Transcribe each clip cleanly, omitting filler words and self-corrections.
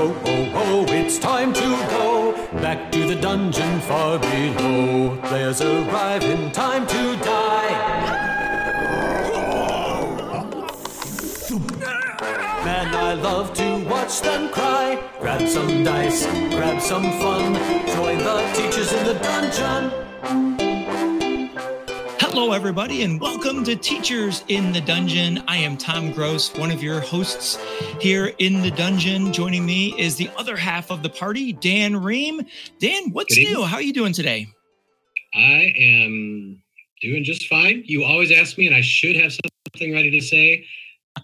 go, oh, oh, it's time to go back to the dungeon far below. Players arrive in time to die. Man, I love to watch them cry. Grab some dice, grab some fun. Join the teachers in the dungeon. Hello, everybody, and welcome to Teachers in the Dungeon. I am Tom Gross, one of your hosts here in the dungeon. Joining me is the other half of the party, Dan Ream. Dan, what's new? How are you doing today? I am doing just fine. You always ask me, and I should have something ready to say.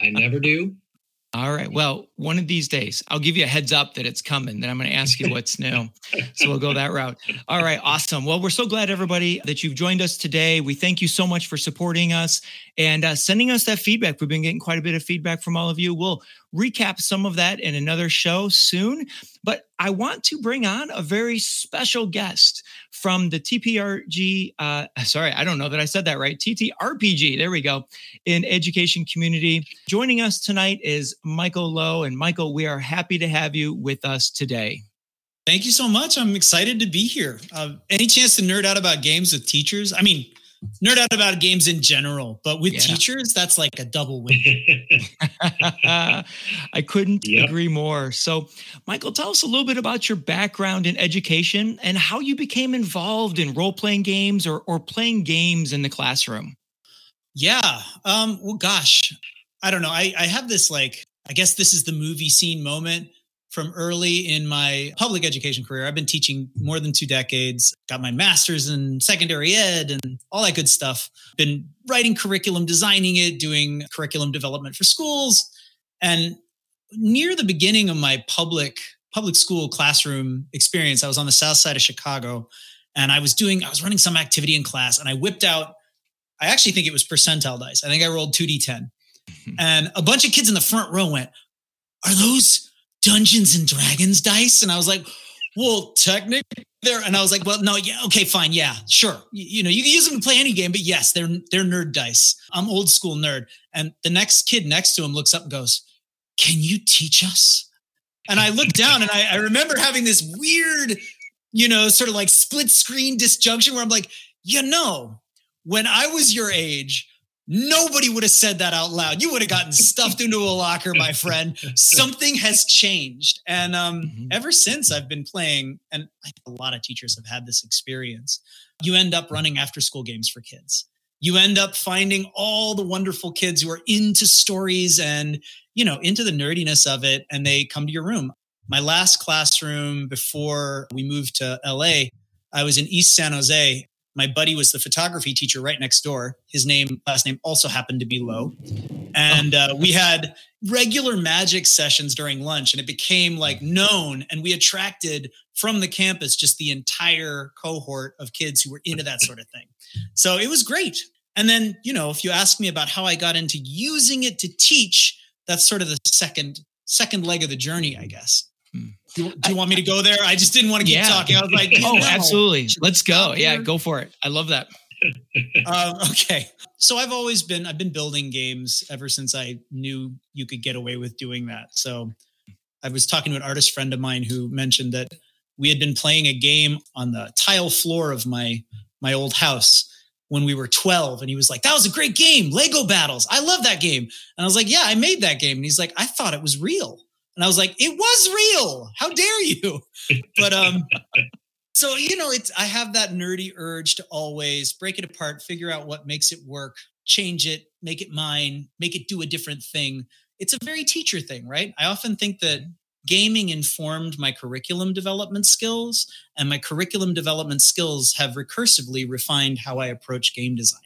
I never do. All right. Well, one of these days, I'll give you a heads up that it's coming. Then I'm going to ask you what's new. So we'll go that route. All right. Awesome. Well, we're so glad, everybody, that you've joined us today. We thank you so much for supporting us and sending us that feedback. We've been getting quite a bit of feedback from all of you. We'll recap some of that in another show soon. But I want to bring on a very special guest from the TTRPG, there we go, in education community. Joining us tonight is Michael Lowe. And Michael, we are happy to have you with us today. Thank you so much. I'm excited to be here. Any chance to nerd out about games with teachers? I mean, nerd out about games in general, but with teachers, that's like a double win. I couldn't agree more. So, Michael, tell us a little bit about your background in education and how you became involved in role-playing games or playing games in the classroom. Yeah. I don't know. I have this, I guess this is the movie scene moment from early in my public education career. I've been teaching more than 2 decades, got my master's in secondary ed and all that good stuff. Been writing curriculum, designing it, doing curriculum development for schools. And near the beginning of my public school classroom experience, I was on the south side of Chicago and I was running some activity in class and I whipped out, I actually think it was percentile dice. I think I rolled 2d10. And a bunch of kids in the front row went, "Are those Dungeons and Dragons dice?" And I was like, "Well, technically they're," and I was like, "Well, no, yeah, okay, fine, yeah, sure. You know, you can use them to play any game, but yes, they're nerd dice. I'm old school nerd." And the next kid next to him looks up and goes, "Can you teach us?" And I looked down and I remember having this weird, sort of like split screen disjunction where I'm like, when I was your age, nobody would have said that out loud. You would have gotten stuffed into a locker, my friend. Something has changed. And ever since I've been playing, and I think a lot of teachers have had this experience, you end up running after school games for kids. You end up finding all the wonderful kids who are into stories and, into the nerdiness of it. And they come to your room. My last classroom before we moved to LA, I was in East San Jose. My buddy was the photography teacher right next door. His last name also happened to be Lowe. And we had regular magic sessions during lunch and it became known. And we attracted from the campus just the entire cohort of kids who were into that sort of thing. So it was great. And then, if you ask me about how I got into using it to teach, that's sort of the second leg of the journey, I guess. Do you want me to go there? I just didn't want to keep talking. I was like, absolutely. Let's go. Yeah, go for it. I love that. Okay. So I've been building games ever since I knew you could get away with doing that. So I was talking to an artist friend of mine who mentioned that we had been playing a game on the tile floor of my old house when we were 12. And he was like, "That was a great game. Lego battles. I love that game." And I was like, "Yeah, I made that game." And he's like, "I thought it was real." And I was like, "It was real. How dare you?" But I have that nerdy urge to always break it apart, figure out what makes it work, change it, make it mine, make it do a different thing. It's a very teacher thing, right? I often think that gaming informed my curriculum development skills, and my curriculum development skills have recursively refined how I approach game design.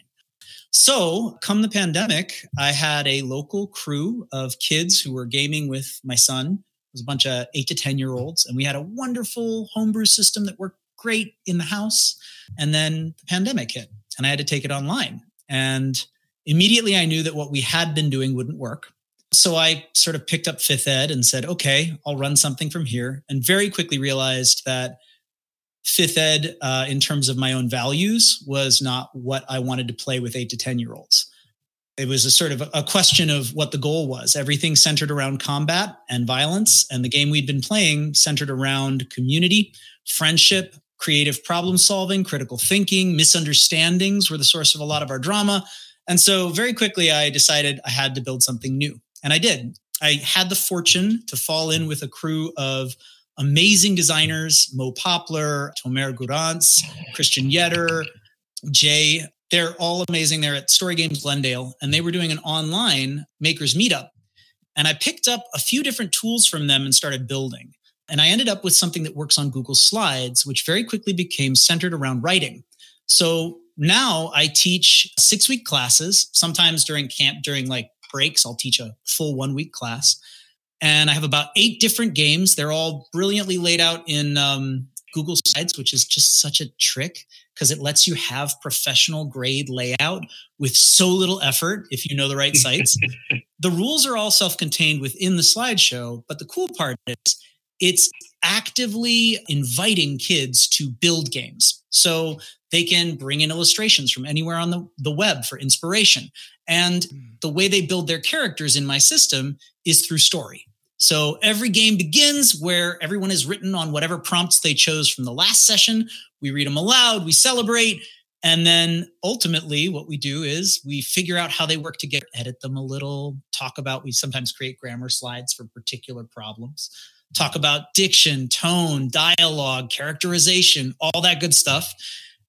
So come the pandemic, I had a local crew of kids who were gaming with my son. It was a bunch of 8 to 10-year-olds. And we had a wonderful homebrew system that worked great in the house. And then the pandemic hit and I had to take it online. And immediately I knew that what we had been doing wouldn't work. So I sort of picked up Fifth Ed and said, okay, I'll run something from here. And very quickly realized that Fifth Ed, in terms of my own values, was not what I wanted to play with 8 to 10-year-olds. It was a sort of a question of what the goal was. Everything centered around combat and violence, and the game we'd been playing centered around community, friendship, creative problem solving, critical thinking, misunderstandings were the source of a lot of our drama. And so very quickly, I decided I had to build something new. And I did. I had the fortune to fall in with a crew of amazing designers, Mo Popler, Tomer Gurantz, Christian Yetter, Jay. They're all amazing. They're at Story Games Glendale, and they were doing an online makers meetup. And I picked up a few different tools from them and started building. And I ended up with something that works on Google Slides, which very quickly became centered around writing. So now I teach 6-week classes, sometimes during camp, during like breaks, I'll teach a full 1-week class. And I have about 8 different games. They're all brilliantly laid out in Google Slides, which is just such a trick, because it lets you have professional grade layout with so little effort if you know the right sites. The rules are all self-contained within the slideshow, but the cool part is it's actively inviting kids to build games. So they can bring in illustrations from anywhere on the web for inspiration. And the way they build their characters in my system is through story. So every game begins where everyone has written on whatever prompts they chose from the last session. We read them aloud, we celebrate, and then ultimately what we do is we figure out how they work together, edit them a little, talk about, we sometimes create grammar slides for particular problems, talk about diction, tone, dialogue, characterization, all that good stuff.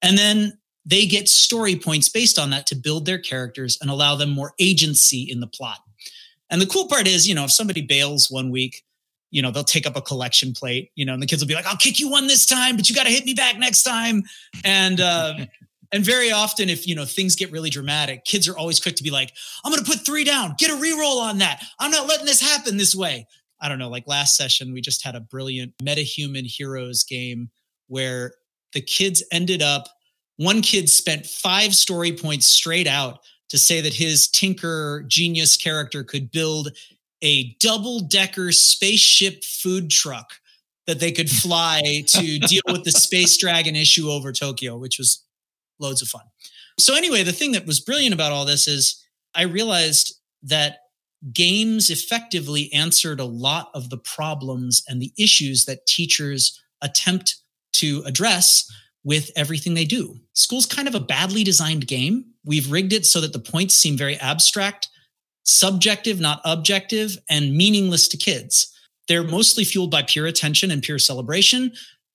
And then they get story points based on that to build their characters and allow them more agency in the plot. And the cool part is, you know, if somebody bails 1 week, you know, they'll take up a collection plate, you know, and the kids will be like, I'll kick you one this time, but you got to hit me back next time. And very often if, you know, things get really dramatic, kids are always quick to be like, I'm going to put 3 down, get a reroll on that. I'm not letting this happen this way. I don't know, like last session, we just had a brilliant MetaHuman Heroes game where the kids ended up, one kid spent 5 story points straight out to say that his tinker genius character could build a double-decker spaceship food truck that they could fly to deal with the space dragon issue over Tokyo, which was loads of fun. So anyway, the thing that was brilliant about all this is I realized that games effectively answered a lot of the problems and the issues that teachers attempt to address with everything they do. School's kind of a badly designed game. We've rigged it so that the points seem very abstract, subjective, not objective, and meaningless to kids. They're mostly fueled by pure attention and pure celebration,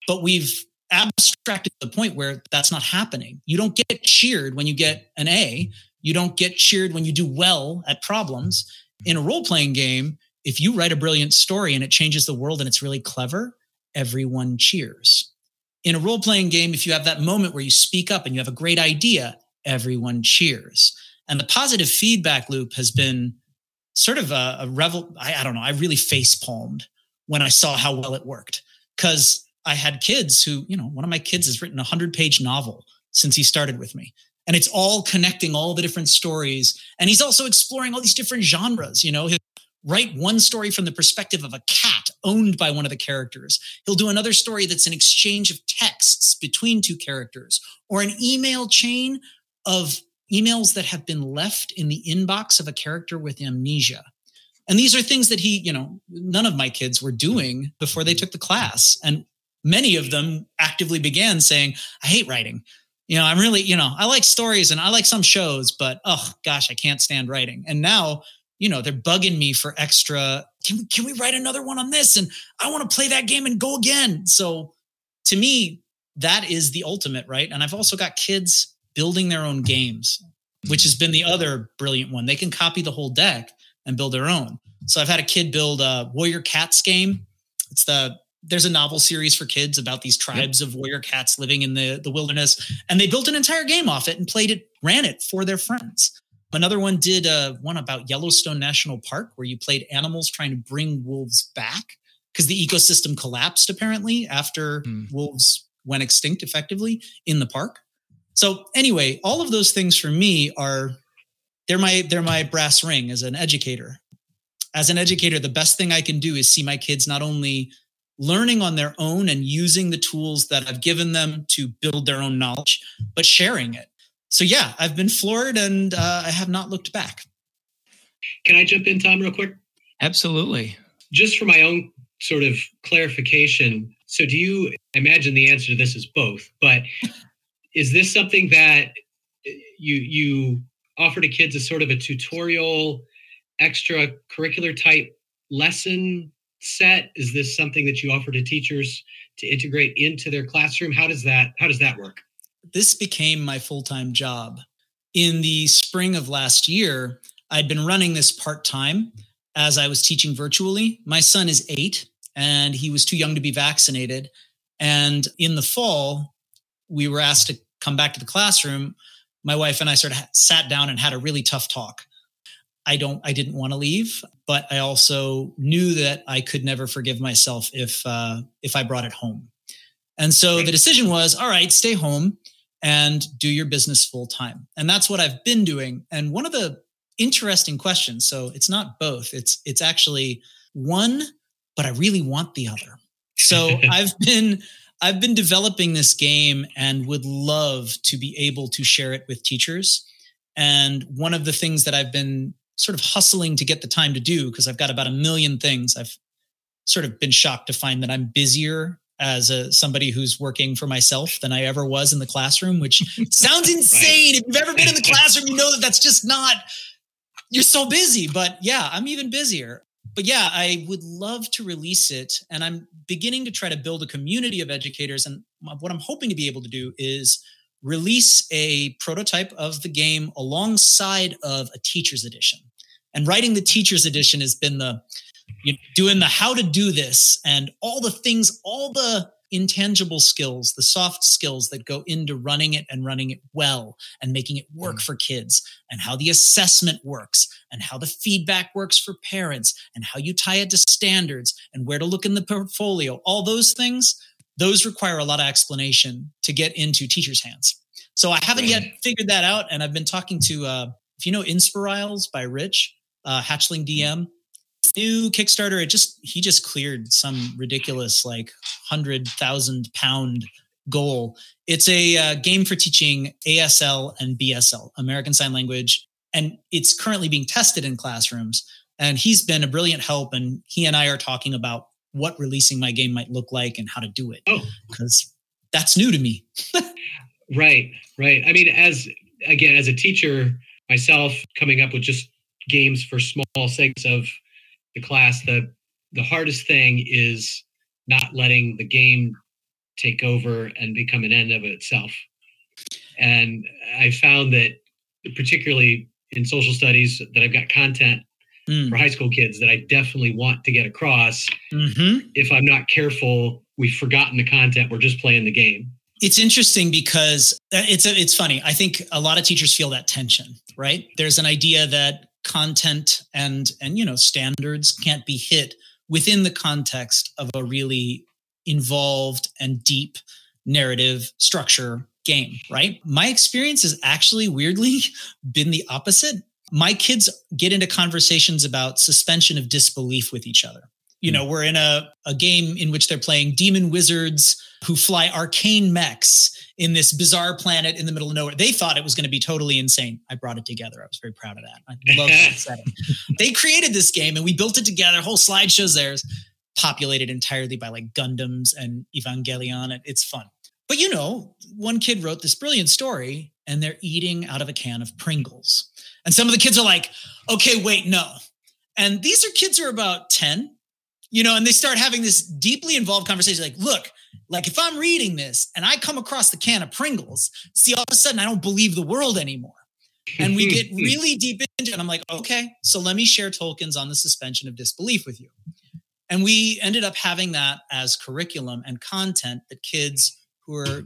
but we've abstracted to the point where that's not happening. You don't get cheered when you get an A. You don't get cheered when you do well at problems. In a role-playing game, if you write a brilliant story and it changes the world and it's really clever, everyone cheers. In a role-playing game, if you have that moment where you speak up and you have a great idea, everyone cheers. And the positive feedback loop has been sort of a revel. I don't know. I really face-palmed when I saw how well it worked, because I had kids who, you know, one of my kids has written a 100-page novel since he started with me. And it's all connecting all the different stories. And he's also exploring all these different genres. You know, he'll write one story from the perspective of a cat owned by one of the characters. He'll do another story that's an exchange of texts between two characters, or an email chain of emails that have been left in the inbox of a character with amnesia. And these are things that he, you know, none of my kids were doing before they took the class. And many of them actively began saying, I hate writing. You know, I'm really, you know, I like stories and I like some shows, but oh gosh, I can't stand writing. And now, you know, they're bugging me for extra. Can we write another one on this? And I want to play that game and go again. So to me, that is the ultimate, right? And I've also got kids building their own games, which has been the other brilliant one. They can copy the whole deck and build their own. So I've had a kid build a Warrior Cats game. There's a novel series for kids about these tribes of warrior cats living in the wilderness. And they built an entire game off it and played it, ran it for their friends. Another one did one about Yellowstone National Park where you played animals trying to bring wolves back because the ecosystem collapsed apparently after wolves went extinct effectively in the park. So anyway, all of those things for me are, they're my brass ring as an educator. As an educator, the best thing I can do is see my kids not only learning on their own and using the tools that I've given them to build their own knowledge, but sharing it. So yeah, I've been floored and I have not looked back. Can I jump in, Tom, real quick? Absolutely. Just for my own sort of clarification, so do you, I imagine the answer to this is both, but is this something that you offer to kids as sort of a tutorial, extracurricular type lesson set? Is this something that you offer to teachers to integrate into their classroom? How does that work? This became my full-time job. In the spring of last year, I'd been running this part-time as I was teaching virtually. My son is 8 and he was too young to be vaccinated. And in the fall, we were asked to come back to the classroom. My wife and I sort of sat down and had a really tough talk. I didn't want to leave, but I also knew that I could never forgive myself if I brought it home. And so the decision was, all right, stay home and do your business full time. And that's what I've been doing. And one of the interesting questions, so it's not both, it's actually one, but I really want the other. So I've been developing this game and would love to be able to share it with teachers. And one of the things that I've been sort of hustling to get the time to do, because I've got about 1 million things. I've sort of been shocked to find that I'm busier as somebody who's working for myself than I ever was in the classroom, which sounds insane. Right. If you've ever been in the classroom, you know that's just not, you're so busy, but yeah, I'm even busier. But yeah, I would love to release it. And I'm beginning to try to build a community of educators. And what I'm hoping to be able to do is release a prototype of the game alongside of a teacher's edition. And writing the teacher's edition has been doing the how to do this and all the things, all the intangible skills, the soft skills that go into running it well and making it work for kids, and how the assessment works and how the feedback works for parents and how you tie it to standards and where to look in the portfolio, all those things. Those require a lot of explanation to get into teachers' hands. So I haven't yet figured that out. And I've been talking to, if you know, Inspirals by Rich, Hatchling DM, new Kickstarter. He just cleared some ridiculous, like 100,000-pound goal. It's a game for teaching ASL and BSL, American Sign Language. And it's currently being tested in classrooms. And he's been a brilliant help. And he and I are talking about what releasing my game might look like and how to do it, because that's new to me. Right. I mean, as a teacher myself, coming up with just games for small segments of the class, the hardest thing is not letting the game take over and become an end of itself. And I found that particularly in social studies that I've got content for high school kids that I definitely want to get across. Mm-hmm. If I'm not careful, we've forgotten the content. We're just playing the game. It's interesting because it's funny. I think a lot of teachers feel that tension, right? There's an idea that content and standards can't be hit within the context of a really involved and deep narrative structure game, right? My experience has actually weirdly been the opposite. My kids get into conversations about suspension of disbelief with each other. You know, we're in a game in which they're playing demon wizards who fly arcane mechs in this bizarre planet in the middle of nowhere. They thought it was going to be totally insane. I brought it together. I was very proud of that. I love that setting. They created this game and we built it together. Whole slideshow's theirs, populated entirely by like Gundams and Evangelion. It's fun. But you know, one kid wrote this brilliant story and they're eating out of a can of Pringles. And some of the kids are like, okay, wait, no. And these are kids who are about 10, and they start having this deeply involved conversation. Like, look, like if I'm reading this and I come across the can of Pringles, see, all of a sudden I don't believe the world anymore. And we get really deep into it. And I'm like, okay, so let me share Tolkien's On the Suspension of Disbelief with you. And we ended up having that as curriculum and content that kids who are,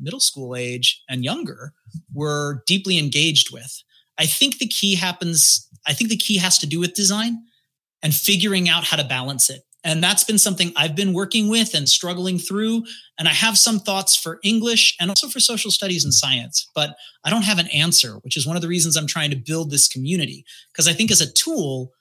middle school age and younger were deeply engaged with. I think the key has to do with design and figuring out how to balance it. And that's been something I've been working with and struggling through. And I have some thoughts for English and also for social studies and science, but I don't have an answer, which is one of the reasons I'm trying to build this community. Because I think as a tool,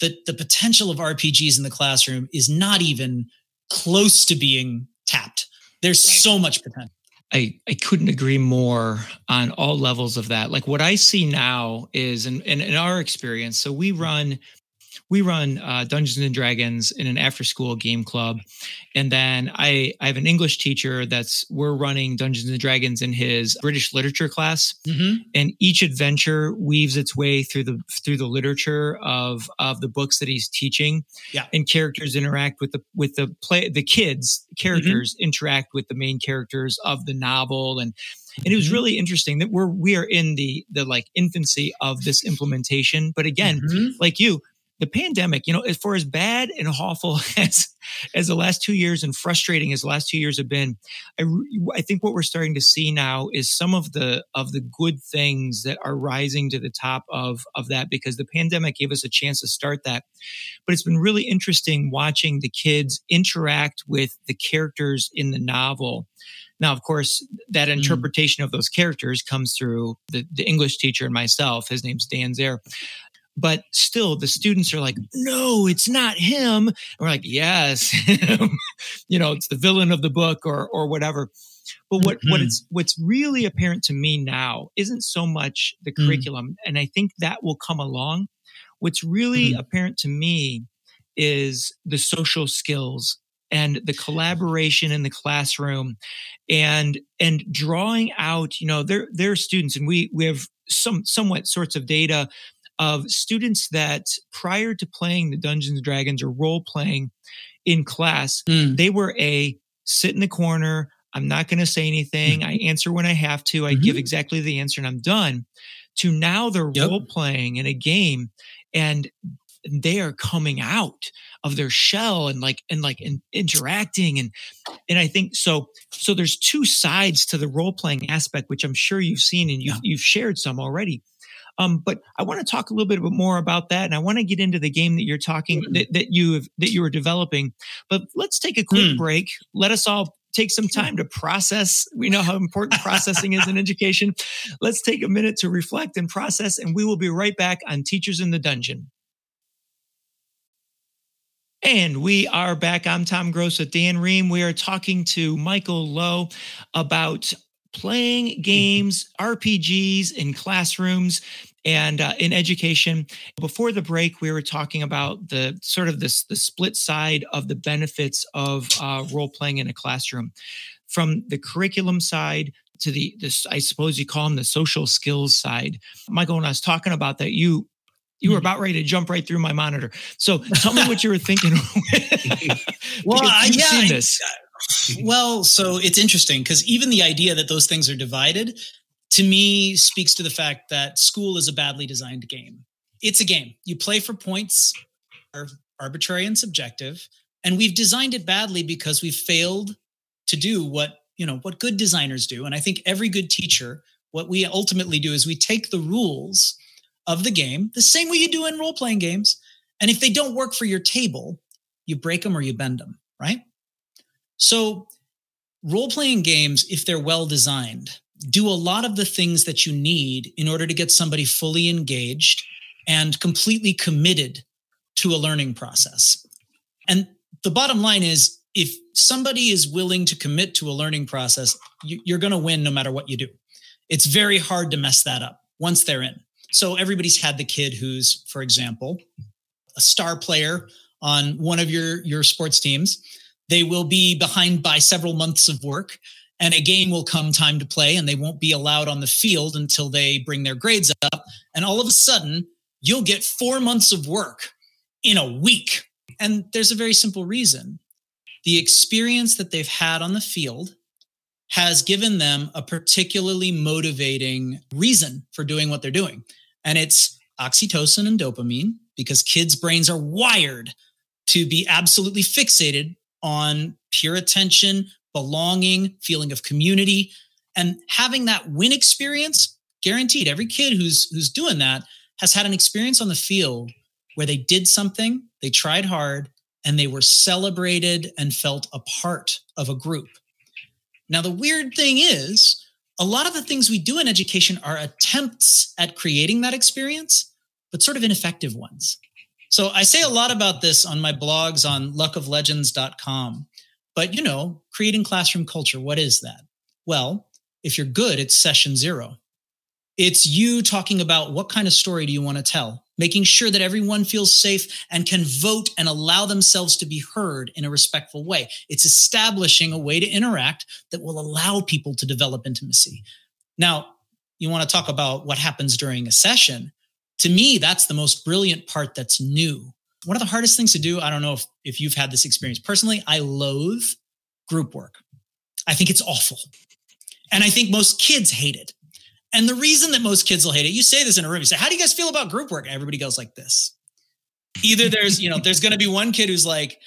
the potential of RPGs in the classroom is not even close to being tapped. There's so much potential. I couldn't agree more on all levels of that. Like what I see now is in our experience. So we run Dungeons and Dragons in an after-school game club, and then I have an English teacher we're running Dungeons and Dragons in his British literature class, mm-hmm. and each adventure weaves its way through the literature of the books that he's teaching, yeah. and characters interact with the kids' characters mm-hmm. interact with the main characters of the novel And it was really interesting that we are in the like infancy of this implementation, but again, mm-hmm. like you. The pandemic, you know, for as bad and awful as the last 2 years and frustrating as the last 2 years have been, I think what we're starting to see now is some of the good things that are rising to the top of that, because the pandemic gave us a chance to start that. But it's been really interesting watching the kids interact with the characters in the novel. Now, of course, that interpretation of those characters comes through the English teacher and myself. His name's Dan Zarek. But still, the students are like, no, it's not him. And we're like, yes, you know, it's the villain of the book or whatever. But what's really apparent to me now isn't so much the curriculum. And I think that will come along. What's really apparent to me is the social skills and the collaboration in the classroom and drawing out, you know, their students. And we have somewhat sorts of data of students that prior to playing the Dungeons and Dragons or role playing in class, they were a sit in the corner. I'm not going to say anything. Mm-hmm. I answer when I have to. I give exactly the answer and I'm done. To now they're role playing in a game and they are coming out of their shell and interacting. And I think so there's two sides to the role playing aspect, which I'm sure you've seen and you've shared some already. But I want to talk a little bit more about that, and I want to get into the game that you're talking that you were developing. But let's take a quick break. Let us all take some time to process. We know how important processing is in education. Let's take a minute to reflect and process, and we will be right back on Teachers in the Dungeon. And we are back. I'm Tom Gross with Dan Ream. We are talking to Michael Lowe about playing games, RPGs in classrooms and in education. Before the break, we were talking about the sort of the split side of the benefits of role playing in a classroom, from the curriculum side to the I suppose you call them the social skills side. Michael, when I was talking about that, you were about ready to jump right through my monitor. So tell me what you were thinking. Well, seen this. Well, so it's interesting because even the idea that those things are divided, to me, speaks to the fact that school is a badly designed game. It's a game. You play for points, are arbitrary and subjective, and we've designed it badly because we've failed to do what good designers do. And I think every good teacher, what we ultimately do is we take the rules of the game, the same way you do in role-playing games, and if they don't work for your table, you break them or you bend them, right? So role-playing games, if they're well-designed, do a lot of the things that you need in order to get somebody fully engaged and completely committed to a learning process. And the bottom line is, if somebody is willing to commit to a learning process, you're going to win no matter what you do. It's very hard to mess that up once they're in. So everybody's had the kid who's, for example, a star player on one of your sports teams. They will be behind by several months of work, and a game will come time to play, and they won't be allowed on the field until they bring their grades up. And all of a sudden, you'll get 4 months of work in a week. And there's a very simple reason. The experience that they've had on the field has given them a particularly motivating reason for doing what they're doing. And it's oxytocin and dopamine, because kids' brains are wired to be absolutely fixated on pure attention, belonging, feeling of community, and having that win experience. Guaranteed, every kid who's doing that has had an experience on the field where they did something, they tried hard, and they were celebrated and felt a part of a group. Now, the weird thing is, a lot of the things we do in education are attempts at creating that experience, but sort of ineffective ones. So I say a lot about this on my blogs on luckoflegends.com, but creating classroom culture, what is that? Well, if you're good, it's session zero. It's you talking about what kind of story do you want to tell, making sure that everyone feels safe and can vote and allow themselves to be heard in a respectful way. It's establishing a way to interact that will allow people to develop intimacy. Now, you want to talk about what happens during a session. To me, that's the most brilliant part that's new. One of the hardest things to do, I don't know if you've had this experience. Personally, I loathe group work. I think it's awful. And I think most kids hate it. And the reason that most kids will hate it, you say this in a room, you say, how do you guys feel about group work? And everybody goes like this. Either there's going to be one kid who's like,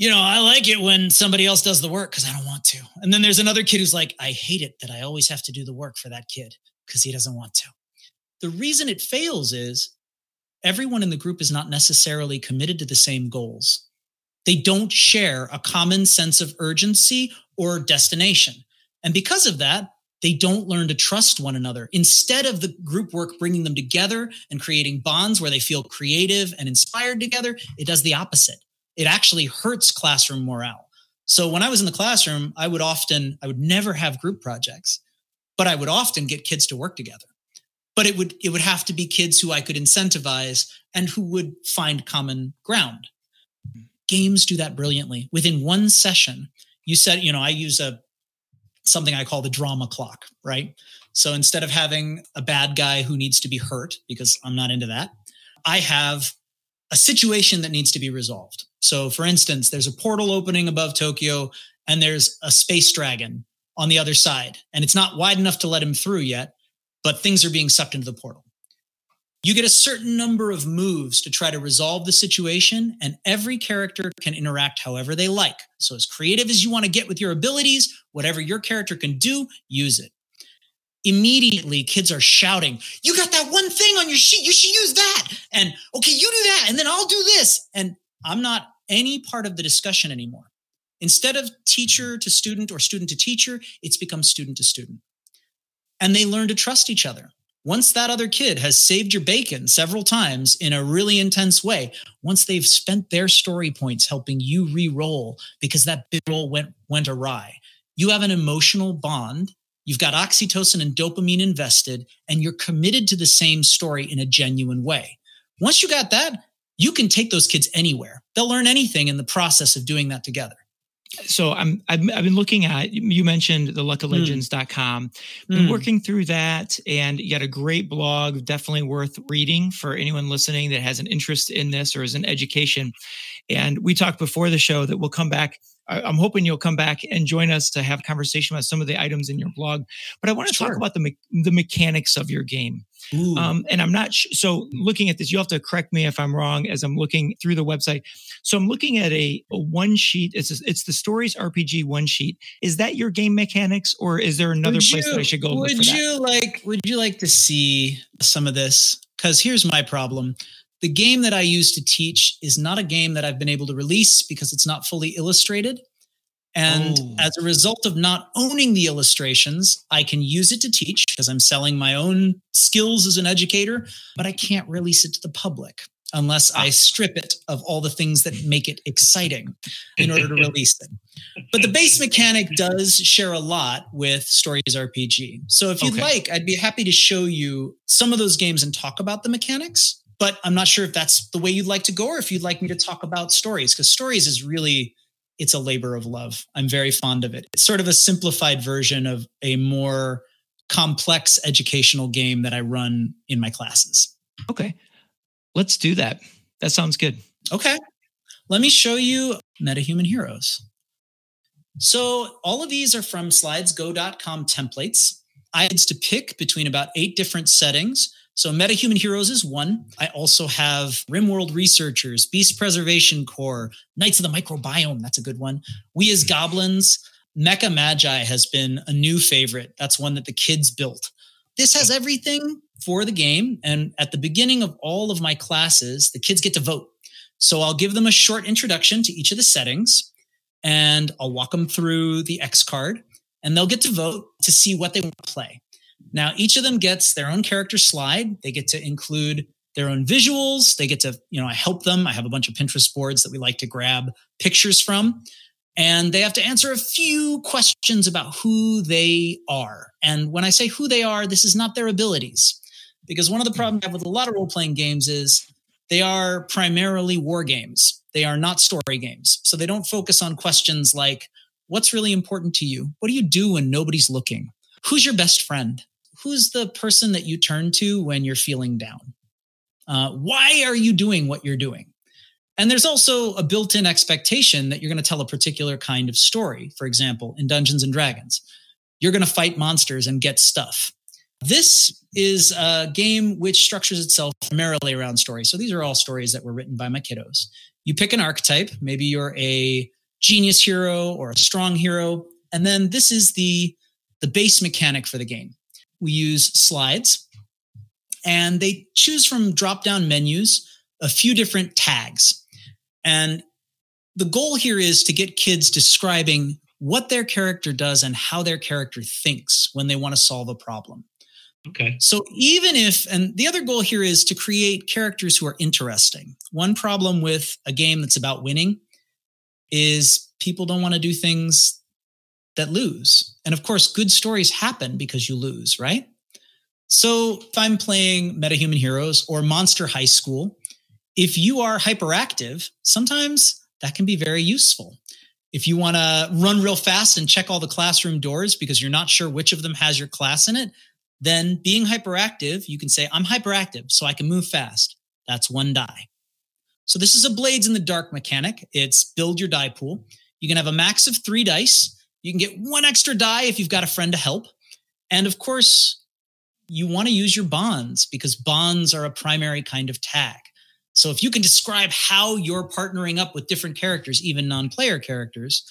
I like it when somebody else does the work because I don't want to. And then there's another kid who's like, I hate it that I always have to do the work for that kid because he doesn't want to. The reason it fails is everyone in the group is not necessarily committed to the same goals. They don't share a common sense of urgency or destination. And because of that, they don't learn to trust one another. Instead of the group work bringing them together and creating bonds where they feel creative and inspired together, it does the opposite. It actually hurts classroom morale. So when I was in the classroom, I would never have group projects, but I would often get kids to work together. But it would have to be kids who I could incentivize and who would find common ground. Games do that brilliantly. Within one session, you said, I use something I call the drama clock, right? So instead of having a bad guy who needs to be hurt, because I'm not into that, I have a situation that needs to be resolved. So for instance, there's a portal opening above Tokyo and there's a space dragon on the other side. And it's not wide enough to let him through yet, but things are being sucked into the portal. You get a certain number of moves to try to resolve the situation, and every character can interact however they like. So as creative as you want to get with your abilities, whatever your character can do, use it. Immediately, kids are shouting, you got that one thing on your sheet, you should use that. And okay, you do that, and then I'll do this. And I'm not any part of the discussion anymore. Instead of teacher to student or student to teacher, it's become student to student. And they learn to trust each other. Once that other kid has saved your bacon several times in a really intense way, once they've spent their story points helping you re-roll because that big roll went awry, you have an emotional bond, you've got oxytocin and dopamine invested, and you're committed to the same story in a genuine way. Once you got that, you can take those kids anywhere. They'll learn anything in the process of doing that together. So I've been looking at, you mentioned the luckoflegends.com, been working through that, and you got a great blog, definitely worth reading for anyone listening that has an interest in this or is in education. And we talked before the show that we'll come back. I'm hoping you'll come back and join us to have a conversation about some of the items in your blog. But I want to talk about the mechanics of your game. And I'm not so looking at this, you'll have to correct me if I'm wrong as I'm looking through the website. So I'm looking at a one sheet. It's the Stories RPG one sheet. Is that your game mechanics, or is there another place that I should go look for that? Would you like to see some of this? Because here's my problem. The game that I use to teach is not a game that I've been able to release because it's not fully illustrated. And as a result of not owning the illustrations, I can use it to teach because I'm selling my own skills as an educator, but I can't release it to the public unless I strip it of all the things that make it exciting in order to release it. But the base mechanic does share a lot with Stories RPG. So if you'd like, I'd be happy to show you some of those games and talk about the mechanics. But I'm not sure if that's the way you'd like to go, or if you'd like me to talk about Stories, because Stories is really, it's a labor of love. I'm very fond of it. It's sort of a simplified version of a more complex educational game that I run in my classes. Okay. Let's do that. That sounds good. Okay. Let me show you MetaHuman Heroes. So all of these are from SlidesGo.com templates. I had to pick between about 8 different settings. So MetaHuman Heroes is one. I also have RimWorld Researchers, Beast Preservation Corps, Knights of the Microbiome. That's a good one. We as Goblins. Mecha Magi has been a new favorite. That's one that the kids built. This has everything for the game. And at the beginning of all of my classes, the kids get to vote. So I'll give them a short introduction to each of the settings, and I'll walk them through the X card, and they'll get to vote to see what they want to play. Now, each of them gets their own character slide. They get to include their own visuals. They get to, I help them. I have a bunch of Pinterest boards that we like to grab pictures from. And they have to answer a few questions about who they are. And when I say who they are, this is not their abilities. Because one of the problems I have with a lot of role-playing games is they are primarily war games. They are not story games. So they don't focus on questions like, what's really important to you? What do you do when nobody's looking? Who's your best friend? Who's the person that you turn to when you're feeling down? Why are you doing what you're doing? And there's also a built-in expectation that you're going to tell a particular kind of story. For example, in Dungeons and Dragons, you're going to fight monsters and get stuff. This is a game which structures itself primarily around stories. So these are all stories that were written by my kiddos. You pick an archetype. Maybe you're a genius hero or a strong hero. And then this is the base mechanic for the game. We use slides, and they choose from drop-down menus a few different tags. And the goal here is to get kids describing what their character does and how their character thinks when they want to solve a problem. Okay. So even if, and the other goal here is to create characters who are interesting. One problem with a game that's about winning is people don't want to do things that lose. And of course, good stories happen because you lose, right? So if I'm playing MetaHuman Heroes or Monster High School, if you are hyperactive, sometimes that can be very useful. If you want to run real fast and check all the classroom doors because you're not sure which of them has your class in it, then being hyperactive, you can say, I'm hyperactive, so I can move fast. That's one die. So this is a Blades in the Dark mechanic. It's build your die pool. You can have a max of 3 dice. You can get 1 extra die if you've got a friend to help. And of course, you want to use your bonds because bonds are a primary kind of tag. So if you can describe how you're partnering up with different characters, even non-player characters,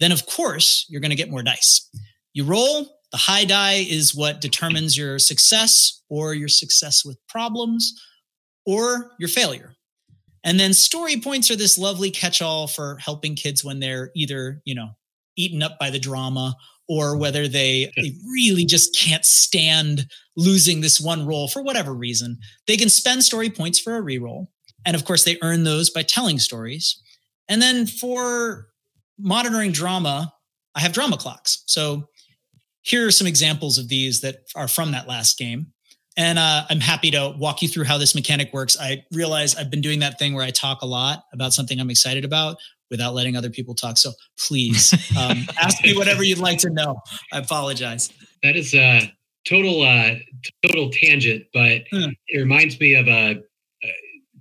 then of course you're going to get more dice. You roll, the high die is what determines your success or your success with problems or your failure. And then story points are this lovely catch-all for helping kids when they're either, eaten up by the drama or whether they really just can't stand losing this one roll for whatever reason. They can spend story points for a reroll. And of course, they earn those by telling stories. And then for monitoring drama, I have drama clocks. So here are some examples of these that are from that last game. And I'm happy to walk you through how this mechanic works. I realize I've been doing that thing where I talk a lot about something I'm excited about without letting other people talk. So please ask me whatever you'd like to know. I apologize. That is a total tangent, but it reminds me of a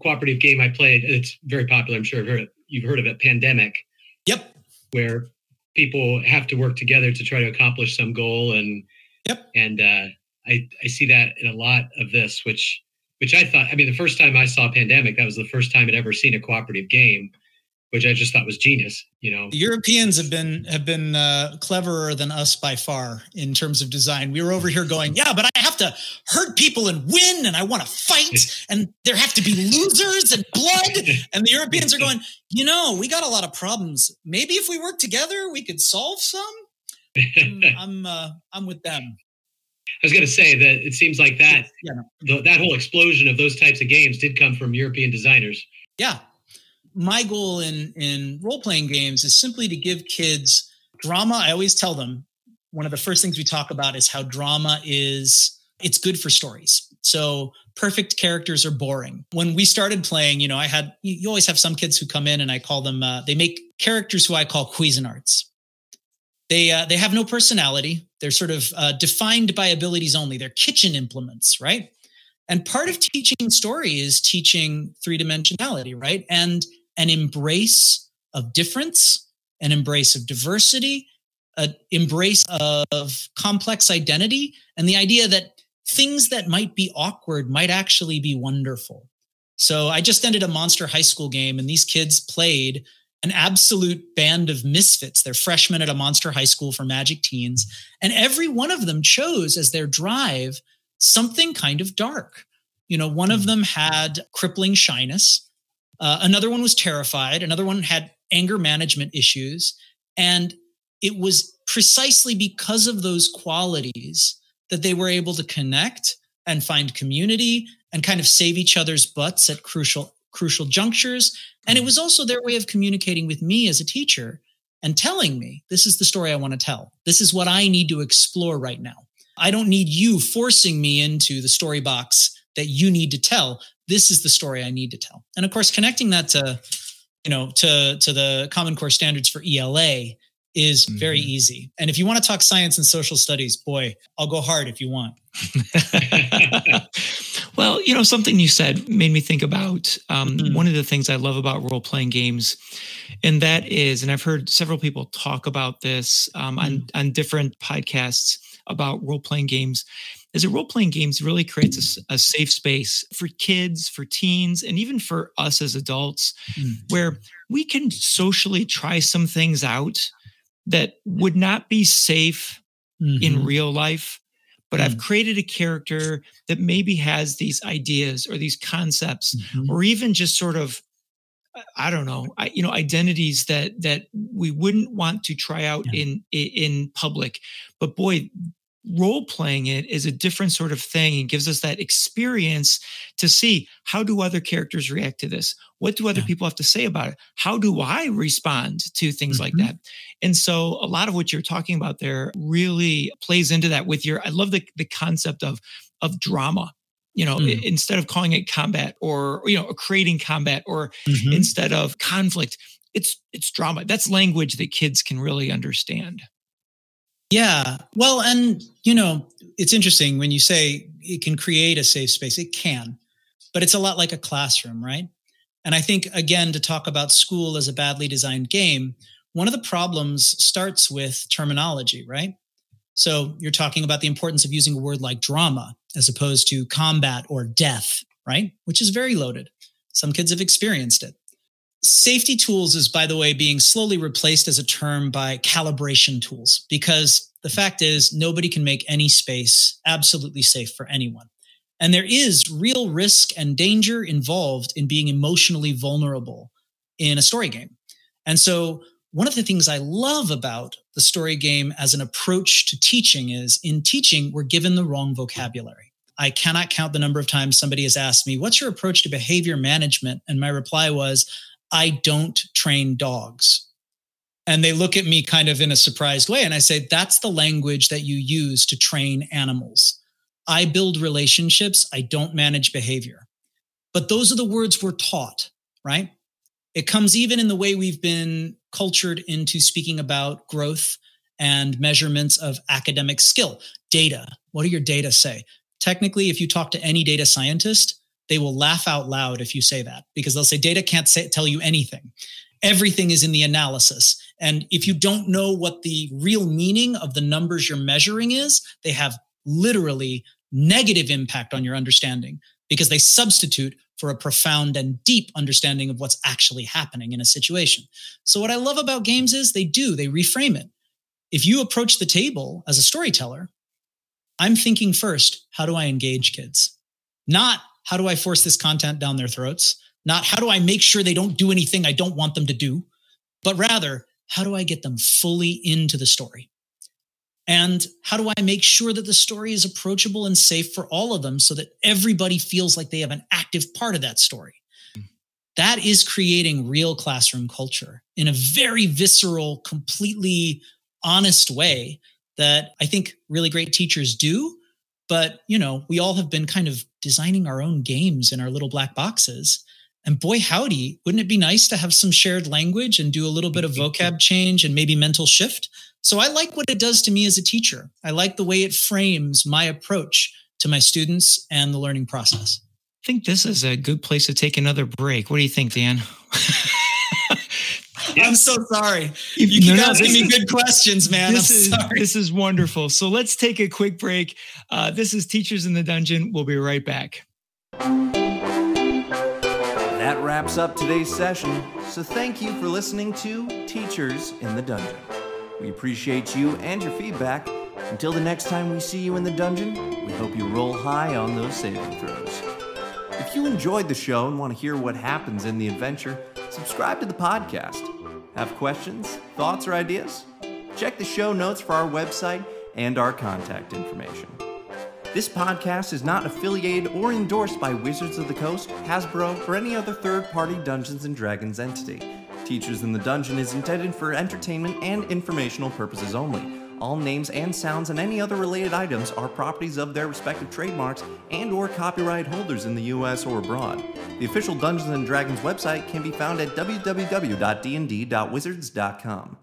cooperative game I played. It's very popular. I'm sure you've heard of it, Pandemic. Yep. Where people have to work together to try to accomplish some goal. And yep. And I see that in a lot of this, which I thought, the first time I saw Pandemic, that was the first time I'd ever seen a cooperative game, which I just thought was genius. The Europeans have been cleverer than us by far in terms of design. We were over here going, yeah, but I have to hurt people and win, and I want to fight, and there have to be losers and blood. And the Europeans are going, we got a lot of problems. Maybe if we work together, we could solve some. I'm with them. I was going to say that it seems like that that whole explosion of those types of games did come from European designers. Yeah. My goal in role-playing games is simply to give kids drama. I always tell them one of the first things we talk about is how drama it's good for stories. So perfect characters are boring. When we started playing, you always have some kids who come in and I call them, they make characters who I call Cuisinarts. They have no personality. They're sort of defined by abilities only. They're kitchen implements, right? And part of teaching story is teaching three-dimensionality, right? And an embrace of difference, an embrace of diversity, an embrace of complex identity, and the idea that things that might be awkward might actually be wonderful. So I just ended a Monster High School game, and these kids played an absolute band of misfits. They're freshmen at a Monster High School for Magic Teens, and every one of them chose as their drive something kind of dark. One of them had crippling shyness. Another one was terrified. Another one had anger management issues. And it was precisely because of those qualities that they were able to connect and find community and kind of save each other's butts at crucial junctures. And it was also their way of communicating with me as a teacher and telling me, this is the story I want to tell. This is what I need to explore right now. I don't need you forcing me into the story box that you need to tell. This is the story I need to tell. And of course, connecting that to, you know, to the Common Core standards for ELA is very easy. And if you want to talk science and social studies, boy, I'll go hard if you want. Well, you know, something you said made me think about one of the things I love about role-playing games, and that is, and I've heard several people talk about this on different podcasts about role-playing games, is that role-playing games really creates a safe space for kids, for teens, and even for us as adults, where we can socially try some things out that would not be safe in real life. But I've created a character that maybe has these ideas or these concepts, or even just sort of, I don't know, identities that we wouldn't want to try out in public. But boy, role playing it is a different sort of thing, and gives us that experience to see, how do other characters react to this? What do other people have to say about it? How do I respond to things like that? And so a lot of what you're talking about there really plays into that with your, I love the concept of drama. You know, instead of calling it combat or, you know, creating combat, or instead of conflict, it's drama. That's language that kids can really understand. Yeah. Well, and, you know, it's interesting when you say it can create a safe space. It can, but it's a lot like a classroom, right? And I think, again, to talk about school as a badly designed game, one of the problems starts with terminology, right? So you're talking about the importance of using a word like drama as opposed to combat or death, right? Which is very loaded. Some kids have experienced it. Safety tools is, by the way, being slowly replaced as a term by calibration tools, because the fact is nobody can make any space absolutely safe for anyone. And there is real risk and danger involved in being emotionally vulnerable in a story game. And so one of the things I love about the story game as an approach to teaching is, in teaching, we're given the wrong vocabulary. I cannot count the number of times somebody has asked me, what's your approach to behavior management? And my reply was, I don't train dogs. And they look at me kind of in a surprised way. And I say, that's the language that you use to train animals. I build relationships. I don't manage behavior. But those are the words we're taught, right? It comes even in the way we've been cultured into speaking about growth and measurements of academic skill. Data. What do your data say? Technically, if you talk to any data scientist, they will laugh out loud if you say that, because they'll say data can't tell you anything. Everything is in the analysis. And if you don't know what the real meaning of the numbers you're measuring is, they have literally negative impact on your understanding, because they substitute for a profound and deep understanding of what's actually happening in a situation. So what I love about games is they reframe it. If you approach the table as a storyteller, I'm thinking first, how do I engage kids? Not how do I force this content down their throats? Not how do I make sure they don't do anything I don't want them to do, but rather, how do I get them fully into the story? And how do I make sure that the story is approachable and safe for all of them, so that everybody feels like they have an active part of that story? That is creating real classroom culture in a very visceral, completely honest way that I think really great teachers do. But, you know, we all have been kind of designing our own games in our little black boxes. And boy, howdy, wouldn't it be nice to have some shared language and do a little bit of vocab change and maybe mental shift? So I like what it does to me as a teacher. I like the way it frames my approach to my students and the learning process. I think this is a good place to take another break. What do you think, Dan? I'm so sorry. You keep asking me good questions, man. This is wonderful. So let's take a quick break. This is Teachers in the Dungeon. We'll be right back. That wraps up today's session. So thank you for listening to Teachers in the Dungeon. We appreciate you and your feedback. Until the next time we see you in the dungeon, we hope you roll high on those saving throws. If you enjoyed the show and want to hear what happens in the adventure, subscribe to the podcast. Have questions, thoughts, or ideas? Check the show notes for our website and our contact information. This podcast is not affiliated or endorsed by Wizards of the Coast, Hasbro, or any other third-party Dungeons & Dragons entity. Teachers in the Dungeon is intended for entertainment and informational purposes only. All names and sounds and any other related items are properties of their respective trademarks and or copyright holders in the US or abroad. The official Dungeons & Dragons website can be found at www.dnd.wizards.com.